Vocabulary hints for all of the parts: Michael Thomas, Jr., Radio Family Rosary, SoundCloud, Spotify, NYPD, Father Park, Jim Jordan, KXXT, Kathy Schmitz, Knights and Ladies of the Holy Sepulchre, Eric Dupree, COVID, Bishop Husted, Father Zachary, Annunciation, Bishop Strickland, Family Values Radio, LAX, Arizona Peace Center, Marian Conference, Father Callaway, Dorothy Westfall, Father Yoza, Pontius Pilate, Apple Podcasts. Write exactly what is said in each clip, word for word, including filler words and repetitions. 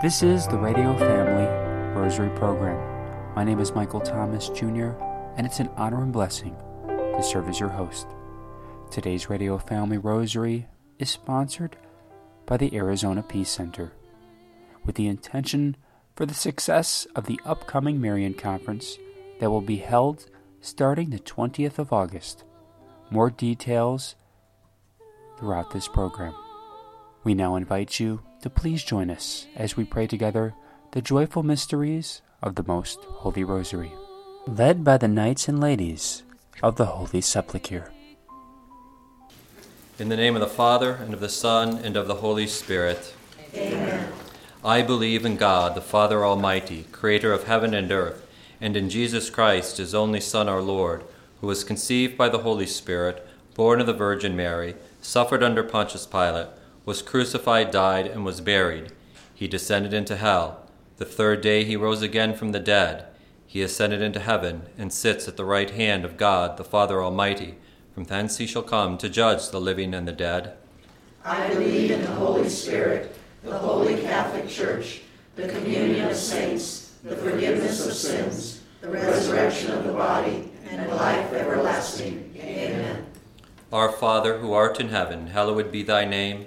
This is the Radio Family Rosary Program. My name is Michael Thomas, Junior, and it's an honor and blessing to serve as your host. Today's Radio Family Rosary is sponsored by the Arizona Peace Center, with the intention for the success of the upcoming Marian Conference that will be held starting the twentieth of August. More details throughout this program. We now invite you to please join us as we pray together the joyful mysteries of the Most Holy Rosary, led by the Knights and Ladies of the Holy Sepulchre. In the name of the Father, and of the Son, and of the Holy Spirit. Amen. I believe in God, the Father Almighty, creator of heaven and earth, and in Jesus Christ, his only Son, our Lord, who was conceived by the Holy Spirit, born of the Virgin Mary, suffered under Pontius Pilate, was crucified, died, and was buried. He descended into hell. The third day he rose again from the dead. He ascended into heaven and sits at the right hand of God, the Father Almighty. From thence he shall come to judge the living and the dead. I believe in the Holy Spirit, the Holy Catholic Church, the communion of saints, the forgiveness of sins, the resurrection of the body, and life everlasting. Amen. Our Father, who art in heaven, hallowed be thy name.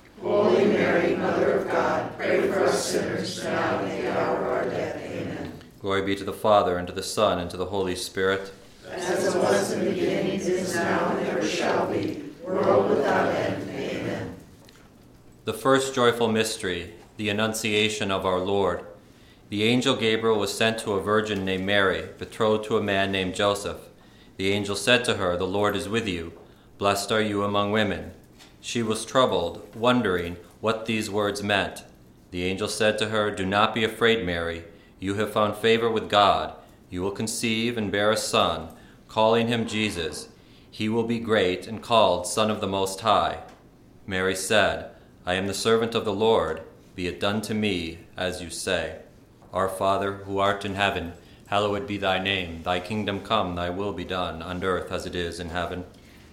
Holy Mary, Mother of God, pray for us sinners, now and at the hour of our death. Amen. Glory be to the Father, and to the Son, and to the Holy Spirit. As it was in the beginning, is now, and ever shall be, world without end. Amen. The first joyful mystery, the Annunciation of our Lord. The angel Gabriel was sent to a virgin named Mary, betrothed to a man named Joseph. The angel said to her, "The Lord is with you. Blessed are you among women." She was troubled, wondering what these words meant. The angel said to her, "Do not be afraid, Mary. You have found favor with God. You will conceive and bear a son, calling him Jesus. He will be great and called Son of the Most High." Mary said, "I am the servant of the Lord. Be it done to me as you say." Our Father, who art in heaven, hallowed be thy name. Thy kingdom come, thy will be done, on earth as it is in heaven.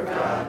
of God,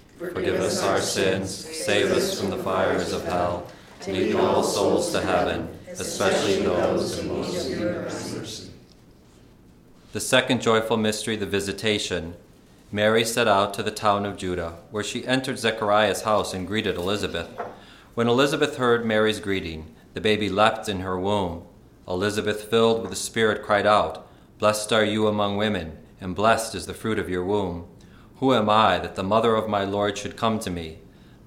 forgive us our sins, save us from the fires of hell, lead all souls to heaven, especially those in most need of mercy. The second joyful mystery, the Visitation. Mary set out to the town of Judah, where she entered Zechariah's house and greeted Elizabeth. When Elizabeth heard Mary's greeting, the baby leapt in her womb. Elizabeth, filled with the Spirit, cried out, "Blessed are you among women, and blessed is the fruit of your womb. Who am I that the mother of my Lord should come to me?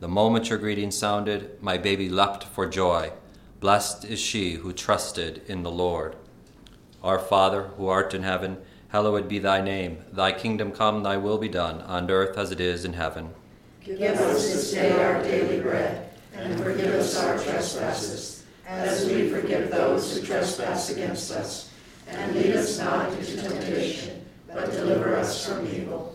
The moment your greeting sounded, my baby leapt for joy. Blessed is she who trusted in the Lord." Our Father, who art in heaven, hallowed be thy name. Thy kingdom come, thy will be done, on earth as it is in heaven. Give us this day our daily bread, and forgive us our trespasses, as we forgive those who trespass against us. And lead us not into temptation, but deliver us from evil.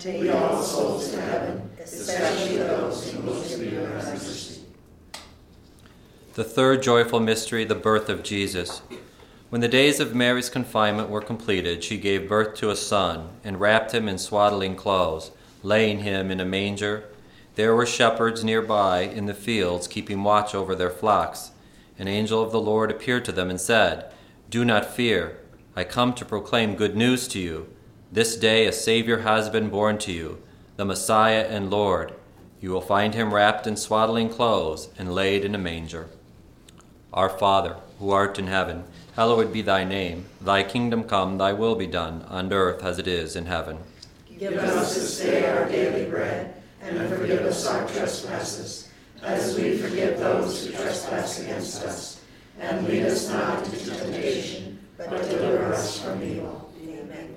take we all souls to heaven, especially those who most need our mercy. The third joyful mystery, the birth of Jesus. When the days of Mary's confinement were completed, she gave birth to a son, and wrapped him in swaddling clothes, laying him in a manger. There were shepherds nearby in the fields, keeping watch over their flocks. An angel of the Lord appeared to them and said, "Do not fear. I come to proclaim good news to you. This day a Savior has been born to you, the Messiah and Lord. You will find him wrapped in swaddling clothes and laid in a manger." Our Father, who art in heaven, hallowed be thy name. Thy kingdom come, thy will be done, on earth as it is in heaven. Give us this day our daily bread, and forgive us our trespasses, as we forgive those who trespass against us. And lead us not into temptation, but deliver us from evil. Amen.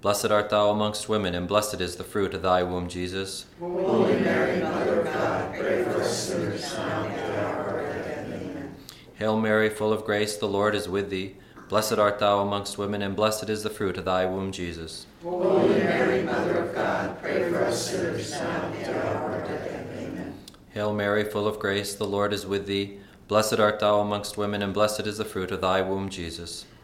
Blessed art thou amongst women, and blessed is the fruit of thy womb, Jesus. Holy Mary, Mother of God, pray for us sinners, now and at the hour of our death. Amen. Hail Mary, full of grace, the Lord is with thee. Blessed art thou amongst women, and blessed is the fruit of thy womb, Jesus. Holy Mary, Mother of God, pray for us sinners, now and at the hour of our death. Amen. Hail Mary, full of grace, the Lord is with thee. Blessed art thou amongst women, and blessed is the fruit of thy womb, Jesus.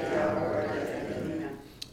the hour of our death. Amen.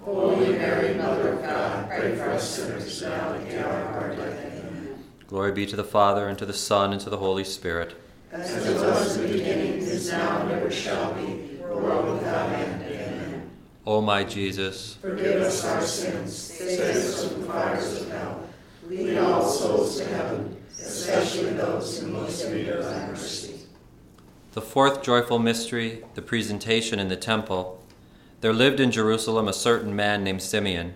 Holy Mary, Mother of God, pray for us sinners, now and at the hour of our death. Amen. Glory be to the Father, and to the Son, and to the Holy Spirit. As it was in the beginning, is now, and ever shall be, world without end. Amen. O my Jesus, forgive us our sins, save us from the fires of hell, lead all souls to heaven, especially those in most need of thy mercy. The fourth joyful mystery, the presentation in the temple. There lived in Jerusalem a certain man named Simeon.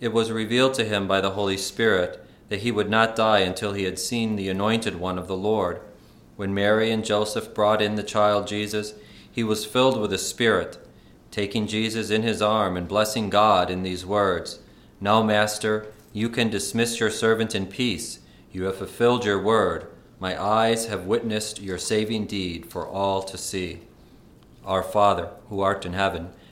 It was revealed to him by the Holy Spirit that he would not die until he had seen the Anointed One of the Lord. When Mary and Joseph brought in the child Jesus, he was filled with the Spirit, taking Jesus in his arm and blessing God in these words, "Now, Master, you can dismiss your servant in peace. You have fulfilled your word. My eyes have witnessed your saving deed for all to see." Our Father, who art in heaven,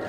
death.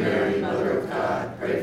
Mary, Mother of God, pray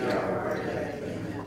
at the hour of our death. Amen.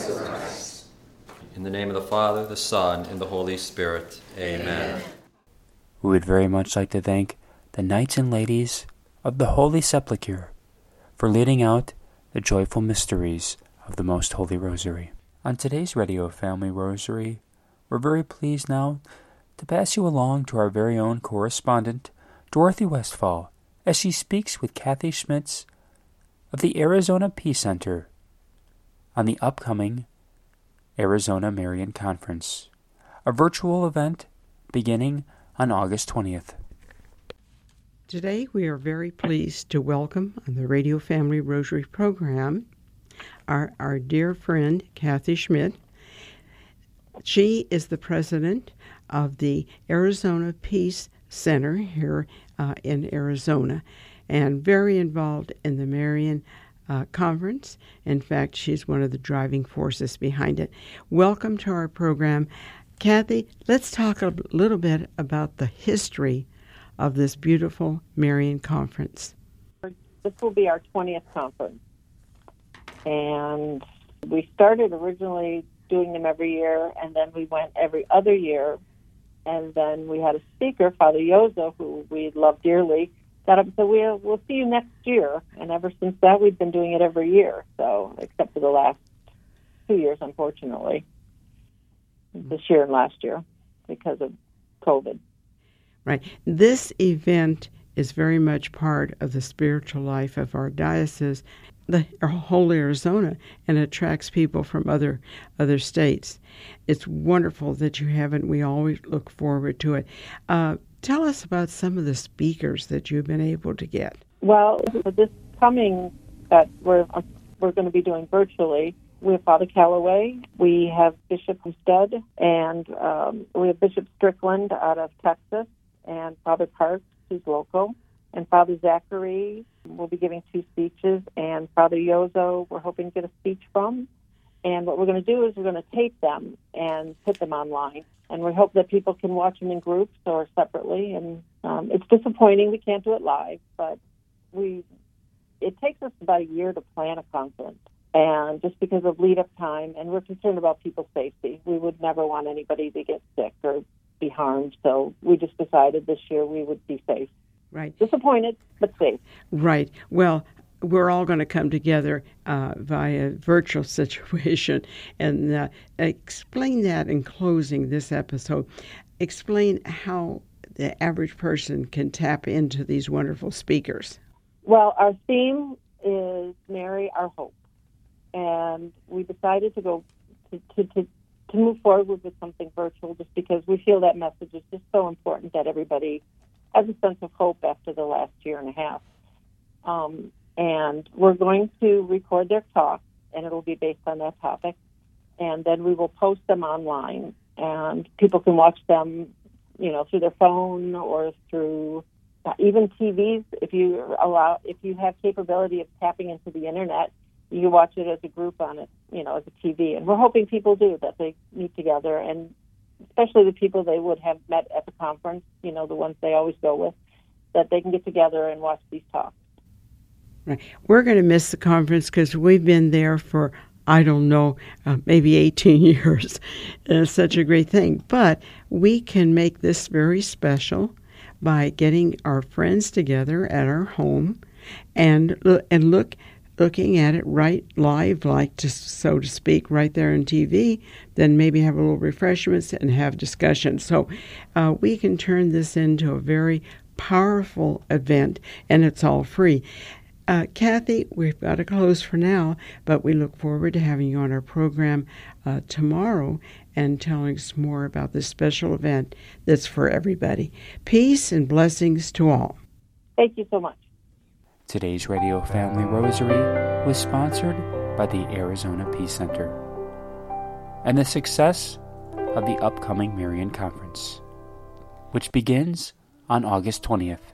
of Christ. In the name of the Father, the Son, and the Holy Spirit. Amen. We would very much like to thank the Knights and Ladies of the Holy Sepulchre for leading out the joyful mysteries of the Most Holy Rosary. On today's Radio Family Rosary, we're very pleased now to pass you along to our very own correspondent, Dorothy Westfall, as she speaks with Kathy Schmitz of the Arizona Peace Center on the upcoming Arizona Marian Conference, a virtual event beginning on August twentieth. Today we are very pleased to welcome on the Radio Family Rosary program our, our dear friend, Kathy Schmitz. She is the president of the Arizona Peace Center here uh, in Arizona, and very involved in the Marian uh, Conference. In fact, she's one of the driving forces behind it. Welcome to our program. Kathy, let's talk a little bit about the history of this beautiful Marian Conference. This will be our twentieth conference. And we started originally doing them every year, and then we went every other year. And then we had a speaker, Father Yoza, who we love dearly, set up, so we'll, we'll see you next year. And ever since that, we've been doing it every year, so except for the last two years, unfortunately, mm-hmm. this year and last year, because of COVID. Right. This event is very much part of the spiritual life of our diocese, the whole Arizona, and attracts people from other other states. It's wonderful that you have it. We always look forward to it. Uh, tell us about some of the speakers that you've been able to get. Well, for this coming that we're we're going to be doing virtually, we have Father Callaway, we have Bishop Husted, and um, we have Bishop Strickland out of Texas, and Father Park, who's local. And Father Zachary will be giving two speeches, and Father Yozo we're hoping to get a speech from. And what we're going to do is we're going to tape them and put them online. And we hope that people can watch them in groups or separately. And um, it's disappointing we can't do it live, but we it takes us about a year to plan a conference, and just because of lead-up time. And we're concerned about people's safety. We would never want anybody to get sick or be harmed. So we just decided this year we would be safe. Right. Disappointed, but safe. Right. Well, we're all going to come together uh, via virtual situation. And uh, explain that in closing this episode. Explain how the average person can tap into these wonderful speakers. Well, our theme is Mary, our hope. And we decided to go to, to, to, to move forward with something virtual just because we feel that message is just so important that everybody has a sense of hope after the last year and a half. Um, and we're going to record their talk, and it'll be based on that topic. And then we will post them online, and people can watch them, you know, through their phone or through uh, even T Vs. If you allow, if you have capability of tapping into the internet, you can watch it as a group on it, you know, as a T V. And we're hoping people do that. They meet together, and especially the people they would have met at the conference, you know, the ones they always go with, that they can get together and watch these talks. Right. We're going to miss the conference because we've been there for, I don't know, uh, maybe eighteen years. It's such a great thing. But we can make this very special by getting our friends together at our home and and look looking at it right live, like just so to speak, right there on T V, then maybe have a little refreshments and have discussion. So uh, we can turn this into a very powerful event, and it's all free. Uh, Kathy, we've got to close for now, but we look forward to having you on our program uh, tomorrow and telling us more about this special event that's for everybody. Peace and blessings to all. Thank you so much. Today's Radio Family Rosary was sponsored by the Arizona Peace Center and the success of the upcoming Marian Conference, which begins on August twentieth.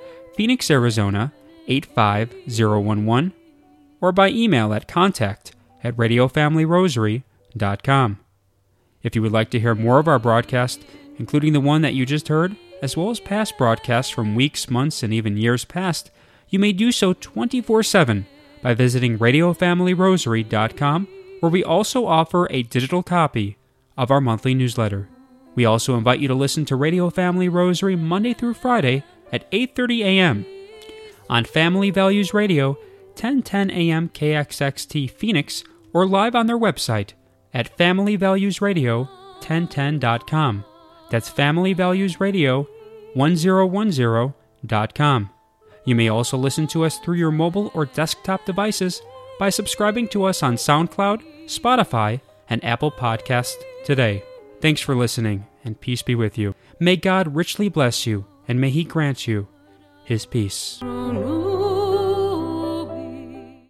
Phoenix, Arizona eight five zero one one, or by email at contact at radio family rosary dot com. If you would like to hear more of our broadcast, including the one that you just heard, as well as past broadcasts from weeks, months, and even years past, you may do so twenty-four seven by visiting radio family rosary dot com, where we also offer a digital copy of our monthly newsletter. We also invite you to listen to Radio Family Rosary Monday through Friday at eight thirty a.m. on Family Values Radio, ten ten a.m. K X X T Phoenix, or live on their website at family values radio ten ten dot com. That's family values radio ten ten dot com. You may also listen to us through your mobile or desktop devices by subscribing to us on SoundCloud, Spotify, and Apple Podcasts today. Thanks for listening, and peace be with you. May God richly bless you, and may He grant you His peace.